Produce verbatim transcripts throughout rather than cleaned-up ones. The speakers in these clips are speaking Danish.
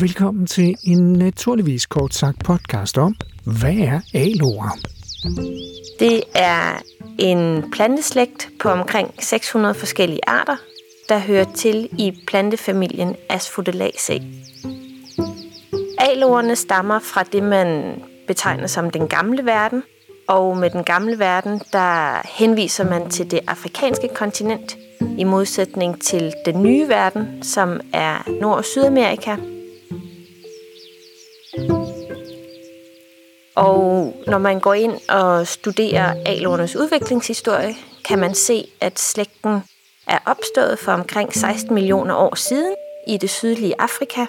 Velkommen til en naturligvis kort sagt podcast om, hvad er aloer? Det er en planteslægt på omkring seks hundrede forskellige arter, der hører til i plantefamilien Asphodelaceae. Aloerne stammer fra det, man betegner som den gamle verden, og med den gamle verden, der henviser man til det afrikanske kontinent, i modsætning til den nye verden, som er Nord- og Sydamerika. Og når man går ind og studerer aloernes udviklingshistorie, kan man se, at slægten er opstået for omkring seksten millioner år siden i det sydlige Afrika,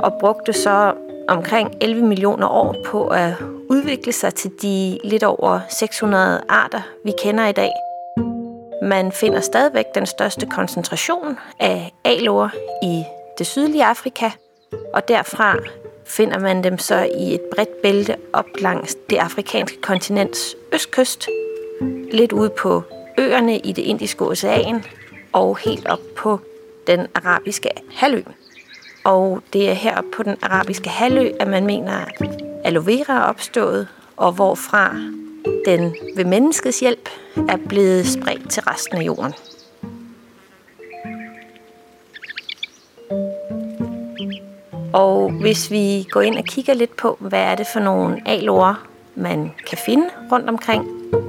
og brugte så omkring elleve millioner år på at udvikle sig til de lidt over seks hundrede arter, vi kender i dag. Man finder stadigvæk den største koncentration af aloer i det sydlige Afrika, og derfra finder man dem så i et bredt bælte op langs det afrikanske kontinents østkyst, lidt ude på øerne i det Indiske Ocean og helt op på den arabiske halvø. Og det er heroppe på den arabiske halvø, at man mener, aloe vera er opstået, og hvorfra den ved menneskets hjælp er blevet spredt til resten af jorden. Og hvis vi går ind og kigger lidt på, hvad er det for nogle aloer, man kan finde rundt omkring,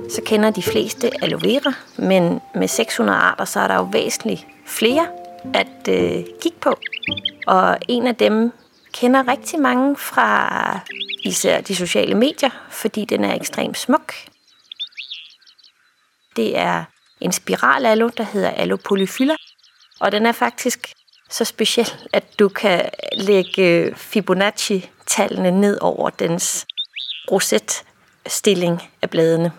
så kender de fleste aloe vera, men med seks hundrede arter, så er der jo væsentligt flere at øh, kigge på. Og en af dem kender rigtig mange fra især de sociale medier, fordi den er ekstremt smuk. Det er en spiralaloe, der hedder Aloe polyphylla, og den er faktisk så speciel, at du kan lægge Fibonacci-tallene ned over dens roset-stilling af bladene.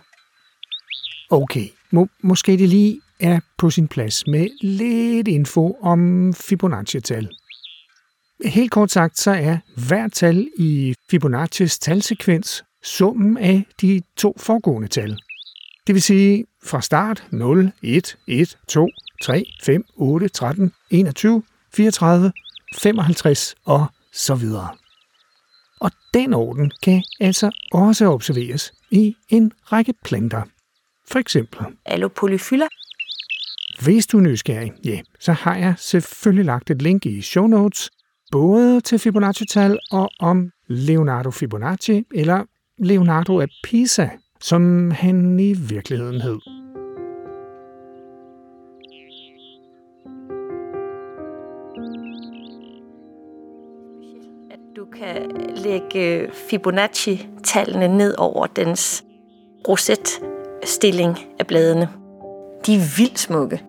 Okay, Må- måske det lige er på sin plads med lidt info om Fibonacci-tal. Helt kort sagt, så er hvert tal i Fibonaccis talsekvens summen af de to foregående tal. Det vil sige fra start nul, et, et, to, tre, fem, otte, tretten, enogtyve, fireogtredive, femoghalvtreds og så videre. Og den orden kan altså også observeres i en række planter. For eksempel Aloe polyphylla. Hvis du er nysgerrig, ja, så har jeg selvfølgelig lagt et link i show notes, både til Fibonacci-tal og om Leonardo Fibonacci, eller Leonardo da Pisa, som han i virkeligheden hed. At du kan lægge Fibonacci-tallene ned over dens roset-stilling af bladene. De er vildt smukke.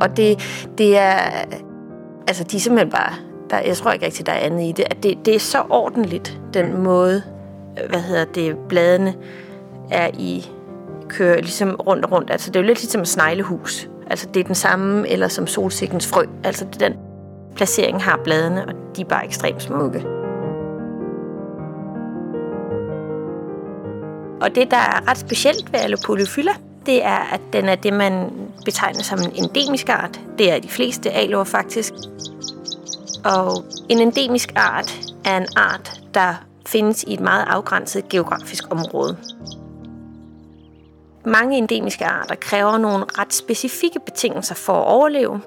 Og det, det er... Altså, de er simpelthen bare... Der, jeg tror ikke rigtig, der er andet i det. At det, det er så ordentligt, den måde, hvad hedder det, bladene er i, kører ligesom rundt og rundt. Altså, det er jo lidt ligesom et sneglehus. Altså, det er den samme, eller som solsikkens frø. Altså, det er den placering har bladene, og de er bare ekstremt smukke. Og det, der er ret specielt ved Aloe polyphylla, det er, at den er det, man betegner som en endemisk art. Det er de fleste aloer faktisk. Og en endemisk art er en art, der findes i et meget afgrænset geografisk område. Mange endemiske arter kræver nogle ret specifikke betingelser for at overleve.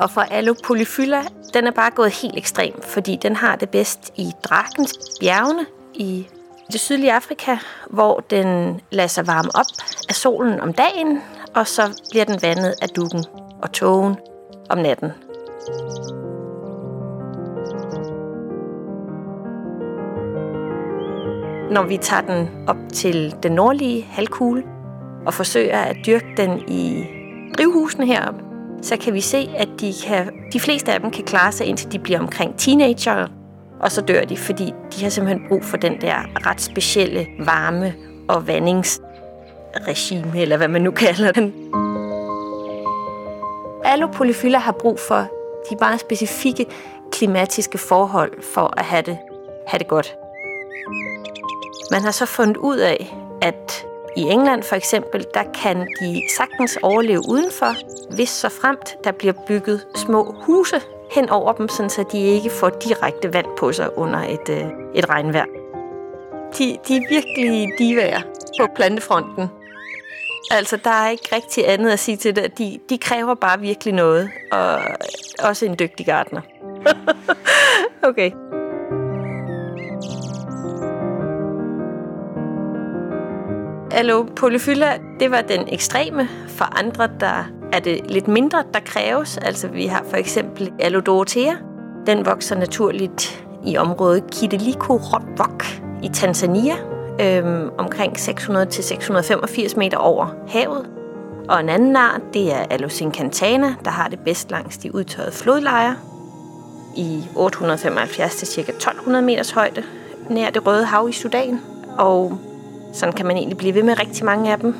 Og for Aloe polyphylla, den er bare gået helt ekstrem, fordi den har det bedst i Drakensbjergene i det sydlige Afrika, hvor den lader sig varme op af solen om dagen, og så bliver den vandet af duggen og tågen om natten. Når vi tager den op til den nordlige halvkugle og forsøger at dyrke den i drivhusene heroppe, så kan vi se, at de, kan, de fleste af dem kan klare sig, indtil de bliver omkring teenager, og så dør de, fordi de har simpelthen brug for den der ret specielle varme- og vandingsregime, eller hvad man nu kalder den. Aloe polyphylla har brug for de meget specifikke klimatiske forhold for at have det, have det godt. Man har så fundet ud af, at I England for eksempel, der kan de sagtens overleve udenfor, hvis så fremt der bliver bygget små huse hen over dem, sådan så de ikke får direkte vand på sig under et, et regnvejr. De, de er virkelig divaer på plantefronten. Altså, der er ikke rigtig andet at sige til det. De, de kræver bare virkelig noget, og også en dygtig gartner. Okay. Aloe polyphylla, det var den ekstreme. For andre, der er det lidt mindre, der kræves. Altså, vi har for eksempel Aloe dorothea. Den vokser naturligt i området Kiteliko-Rotvok i Tanzania. Øhm, omkring seks hundrede til seks hundrede femogfirs meter over havet. Og en anden art, det er Aloe sincantana, der har det bedst langs de udtørrede flodlejer i otte hundrede femoghalvfjerds til cirka tolv hundrede meters højde nær det Røde Hav i Sudan. Og sådan kan man egentlig blive ved med rigtig mange af dem.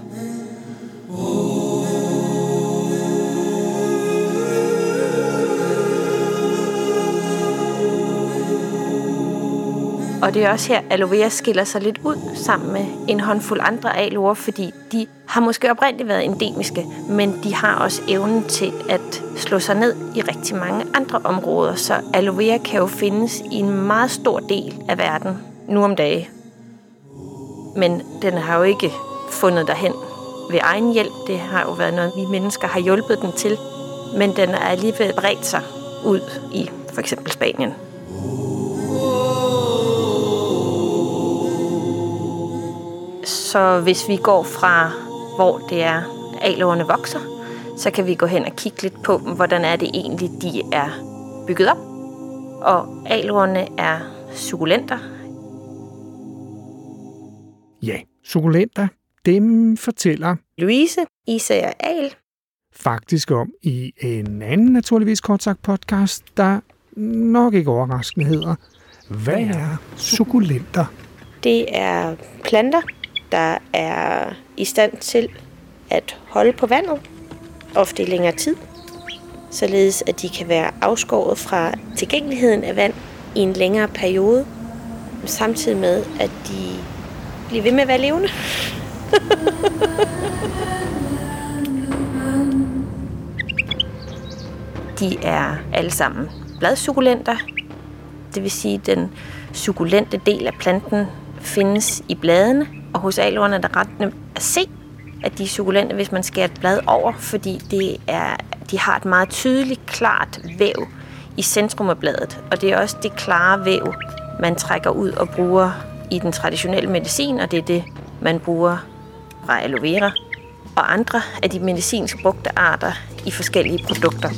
Og det er også her, aloe vera skiller sig lidt ud sammen med en håndfuld andre aloer, fordi de har måske oprindeligt været endemiske, men de har også evnen til at slå sig ned i rigtig mange andre områder, så aloe vera kan jo findes i en meget stor del af verden nu om dage. Men den har jo ikke fundet derhen ved egen hjælp. Det har jo været noget, vi mennesker har hjulpet den til, men den er alligevel bredt sig ud i for eksempel Spanien. Så hvis vi går fra, hvor det er, aloerne vokser, så kan vi gå hen og kigge lidt på, hvordan er det egentlig, de er bygget op. Og aloerne er sukkulenter. Ja, sukkulenter, dem fortæller Louise Isager Ahl faktisk om i en anden Naturligvis Kort Sagt podcast, der nok ikke overraskende hedder, hvad er sukkulenter? Det er planter, der er i stand til at holde på vandet, ofte i længere tid, således at de kan være afskåret fra tilgængeligheden af vand i en længere periode, samtidig med, at de bliver ved med at være levende. De er alle sammen bladsukkulenter, det vil sige, at den sukkulente del af planten findes i bladene, og hos aloerne er det ret nemt at se, at de er sukkulente, hvis man skærer et blad over, fordi det er, de har et meget tydeligt, klart væv i centrum af bladet. Og det er også det klare væv, man trækker ud og bruger i den traditionelle medicin, og det er det, man bruger fra aloe vera og andre af de medicinsk brugte arter i forskellige produkter.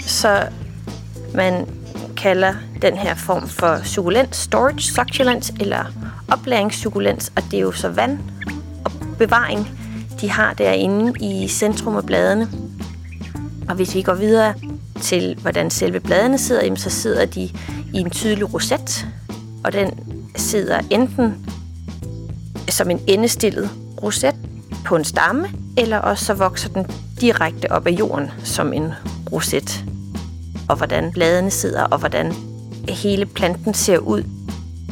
Så man kalder den her form for sukkulens, storage succulents eller oplæringssucculens, og det er jo så vand og bevaring, de har derinde i centrum af bladene. Og hvis vi går videre til, hvordan selve bladene sidder, så sidder de i en tydelig roset, og den sidder enten som en endestillet roset på en stamme, eller også så vokser den direkte op af jorden som en roset. Og hvordan bladene sidder, og hvordan hele planten ser ud,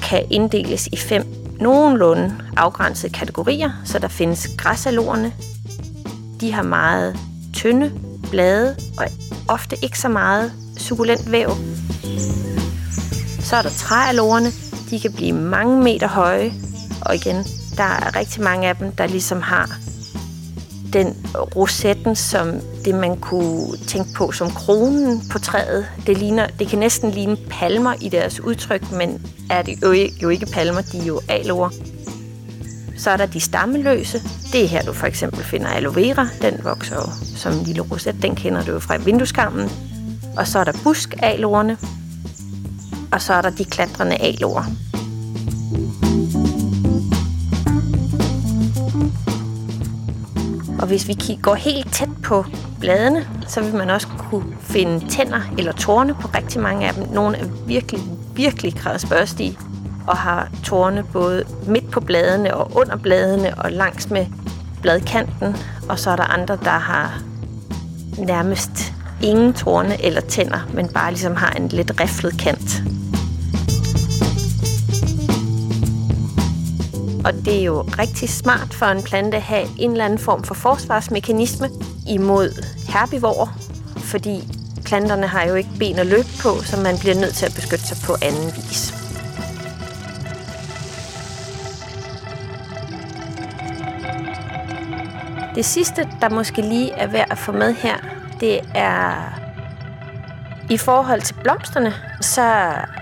kan inddeles i fem nogenlunde afgrænsede kategorier. Så der findes græsaloerne. De har meget tynde blade, og ofte ikke så meget sukkulent væv. Så er der træaloerne. De kan blive mange meter høje. Og igen, der er rigtig mange af dem, der ligesom har den rosetten, som det, man kunne tænke på som kronen på træet. Det, ligner, det kan næsten ligne palmer i deres udtryk, men er det jo, jo ikke palmer, de er jo aloer. Så er der de stammeløse. Det er her, du for eksempel finder aloe vera. Den vokser jo som en lille roset. Den kender du jo fra vindueskarmen. Og så er der buskaloerne. Og så er der de klatrende aloer. Og hvis vi går helt tæt på bladene, så vil man også kunne finde tænder eller torne på rigtig mange af dem. Nogle er virkelig, virkelig kradbørstige og har torne både midt på bladene og under bladene og langs med bladkanten. Og så er der andre, der har nærmest ingen torne eller tænder, men bare ligesom har en lidt riflet kant. Og det er jo rigtig smart for en plante at have en eller anden form for forsvarsmekanisme imod herbivorer, fordi planterne har jo ikke ben at løbe på, så man bliver nødt til at beskytte sig på anden vis. Det sidste, der måske lige er værd at få med her, det er i forhold til blomsterne, så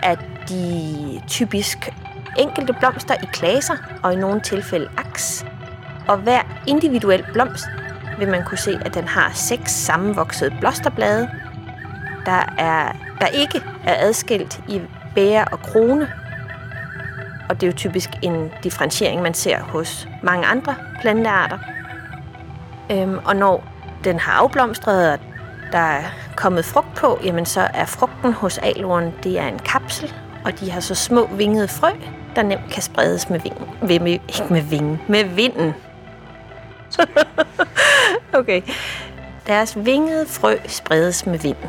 er de typisk enkelte blomster i klaser og i nogle tilfælde aks. Og hver individuel blomst vil man kunne se, at den har seks sammenvoksede blosterblade, der, er, der ikke er adskilt i bæger og krone. Og det er jo typisk en differentiering, man ser hos mange andre plantearter. Øhm, og når den har afblomstret, og der er kommet frugt på, jamen så er frugten hos aloen, det er en kapsel, og de har så små vingede frø, der nemt kan spredes med vingen. Ved, med, ikke med vingen, med vinden. Okay. Deres vingede frø spredes med vinden.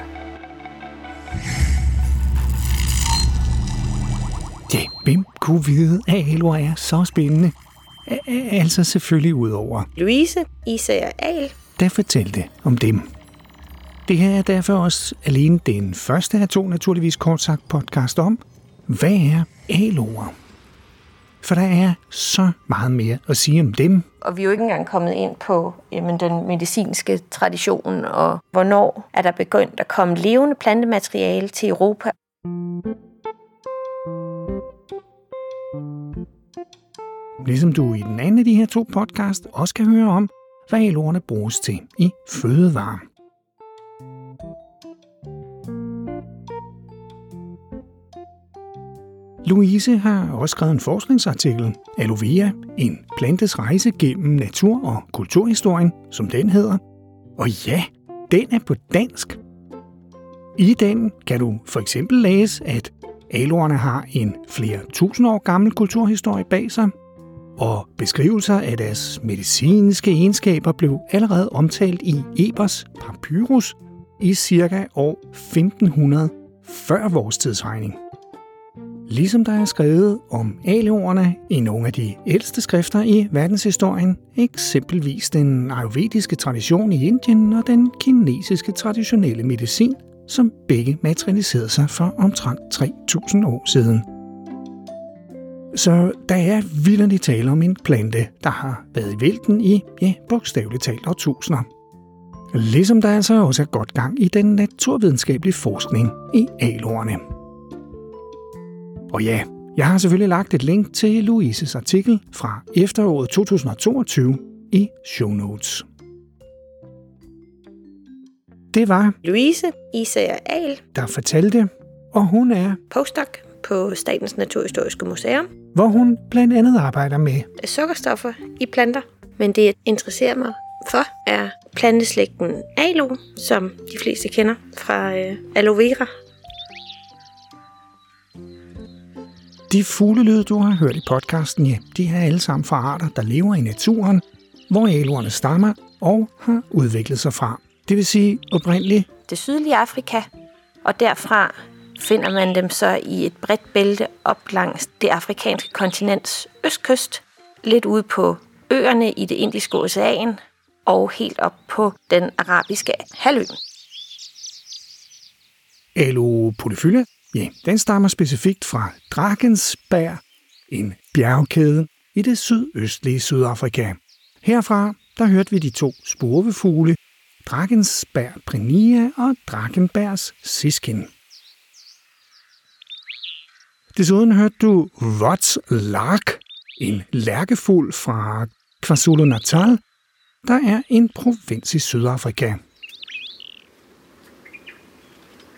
Ja, hvem kunne vide, at aloer er så spændende? Altså selvfølgelig udover Louise Isager Ahl, der fortalte om dem. Det her er derfor også alene den første af to naturligvis kort sagt podcast om, hvad er aloer? For der er så meget mere at sige om dem. Og vi er jo ikke engang kommet ind på jamen, den medicinske tradition, og hvornår er der begyndt at komme levende plantemateriale til Europa. Ligesom du i den anden af de her to podcast også kan høre om, hvad aloerne bruges til i fødevarer. Louise har også skrevet en forskningsartikel, Aloe vera, en plantes rejse gennem natur- og kulturhistorien, som den hedder. Og ja, den er på dansk. I den kan du for eksempel læse, at aloerne har en flere tusind år gammel kulturhistorie bag sig, og beskrivelser af deres medicinske egenskaber blev allerede omtalt i Ebers papyrus i cirka år femten hundrede før vores tidsregning. Ligesom der er skrevet om aloerne i nogle af de ældste skrifter i verdenshistorien, eksempelvis den ayurvediske tradition i Indien og den kinesiske traditionelle medicin, som begge materialiserede sig for omtrent tre tusind år siden. Så der er vildt tale om en plante, der har været i vælten i, ja, bogstaveligt talt årtusinder. Ligesom der altså også er godt gang i den naturvidenskabelige forskning i aloerne. Og ja, jeg har selvfølgelig lagt et link til Louises artikel fra efteråret to tusind og toogtyve i show notes. Det var Louise Isager Ahl, der fortalte, og hun er postdoc på Statens Naturhistoriske Museum, hvor hun blandt andet arbejder med sukkerstoffer i planter. Men det, jeg interesserer mig for, er planteslægten aloe, som de fleste kender fra øh, aloe vera. De fuglelyde, du har hørt i podcasten, ja, de er alle sammen fra arter, der lever i naturen, hvor aloerne stammer og har udviklet sig fra. Det vil sige oprindeligt det sydlige Afrika, og derfra finder man dem så i et bredt bælte op langs det afrikanske kontinents østkyst, lidt ude på øerne i det Indiske Ocean og helt op på den arabiske halvø. Aloe polyphylla, ja, den stammer specifikt fra Drakensberg, en bjergkæde i det sydøstlige Sydafrika. Herfra der hørte vi de to spurvefugle, Drakensberg prinia og Drakensbergs sisken. Desuden hørte du Rüppell's Lark, en lærkefugl fra KwaZulu Natal, der er en provins i Sydafrika.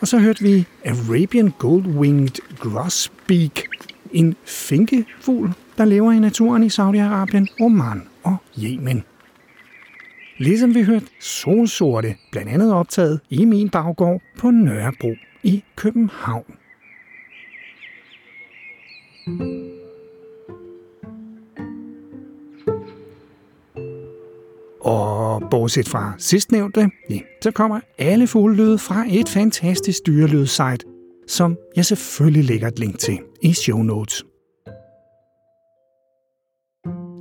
Og så hørte vi Arabian Gold-Winged Grosbeak, en finkefugl, der lever i naturen i Saudi-Arabien, Oman og Yemen. Ligesom vi hørte solsorte, blandt andet optaget i min baggård på Nørrebro i København. Og bortset fra sidstnævnte, ja, så kommer alle fuglelyde fra et fantastisk dyrelydsite, som jeg selvfølgelig lægger et link til i show notes.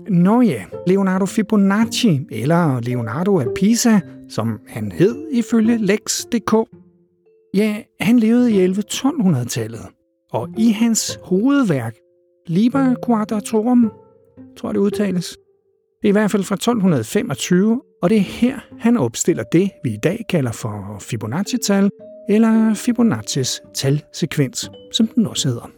Nå ja, Leonardo Fibonacci, eller Leonardo da Pisa, som han hed ifølge Lex punktum d k. Ja, han levede i elleve tolv hundrede-tallet, og i hans hovedværk, Liber Quadratorum, tror jeg det udtales, det er i hvert fald fra tolv femogtyve, og det er her, han opstiller det, vi i dag kalder for Fibonacci-tal, eller Fibonaccis talsekvens, som den også hedder.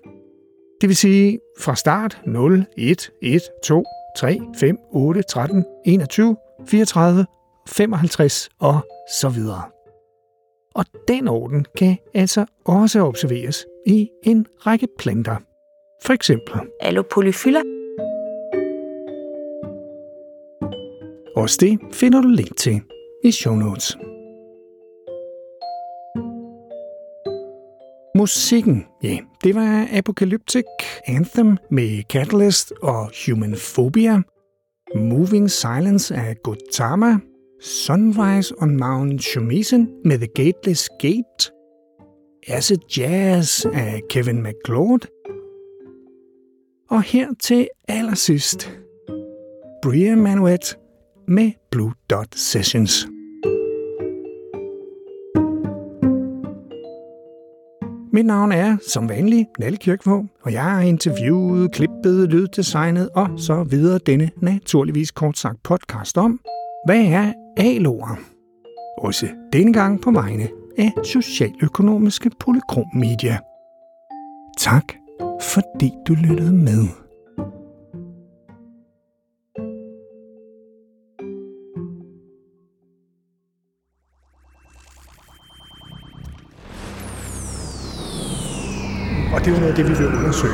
Det vil sige fra start nul, et, et, to, tre, fem, otte, tretten, enogtyve, fireogtredive, femoghalvtreds og så videre. Og den orden kan altså også observeres i en række planter. For eksempel Aloe polyphylla. Også det finder du link til i show notes. Musikken, ja, det var Apocalyptic Anthem med Catalyst og Human Phobia, Moving Silence af Gautama, Sunrise on Mount Shumisen med The Gateless Gate, Acid Jazz af Kevin MacLeod, og her til allersidst, Bria Manuette med Blue Dot Sessions. Mit navn er, som vanlig, Nalle Kirkevåg, og jeg har interviewet, klippet, lyddesignet og så videre denne naturligvis kort sagt podcast om, hvad er aloer? Også denne gang på vegne af Socialøkonomiske Polykron Media. Tak, fordi du lyttede med. Og det er jo noget af det, vi vil undersøge.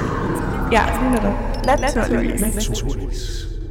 Ja, naturligvis. Naturligvis.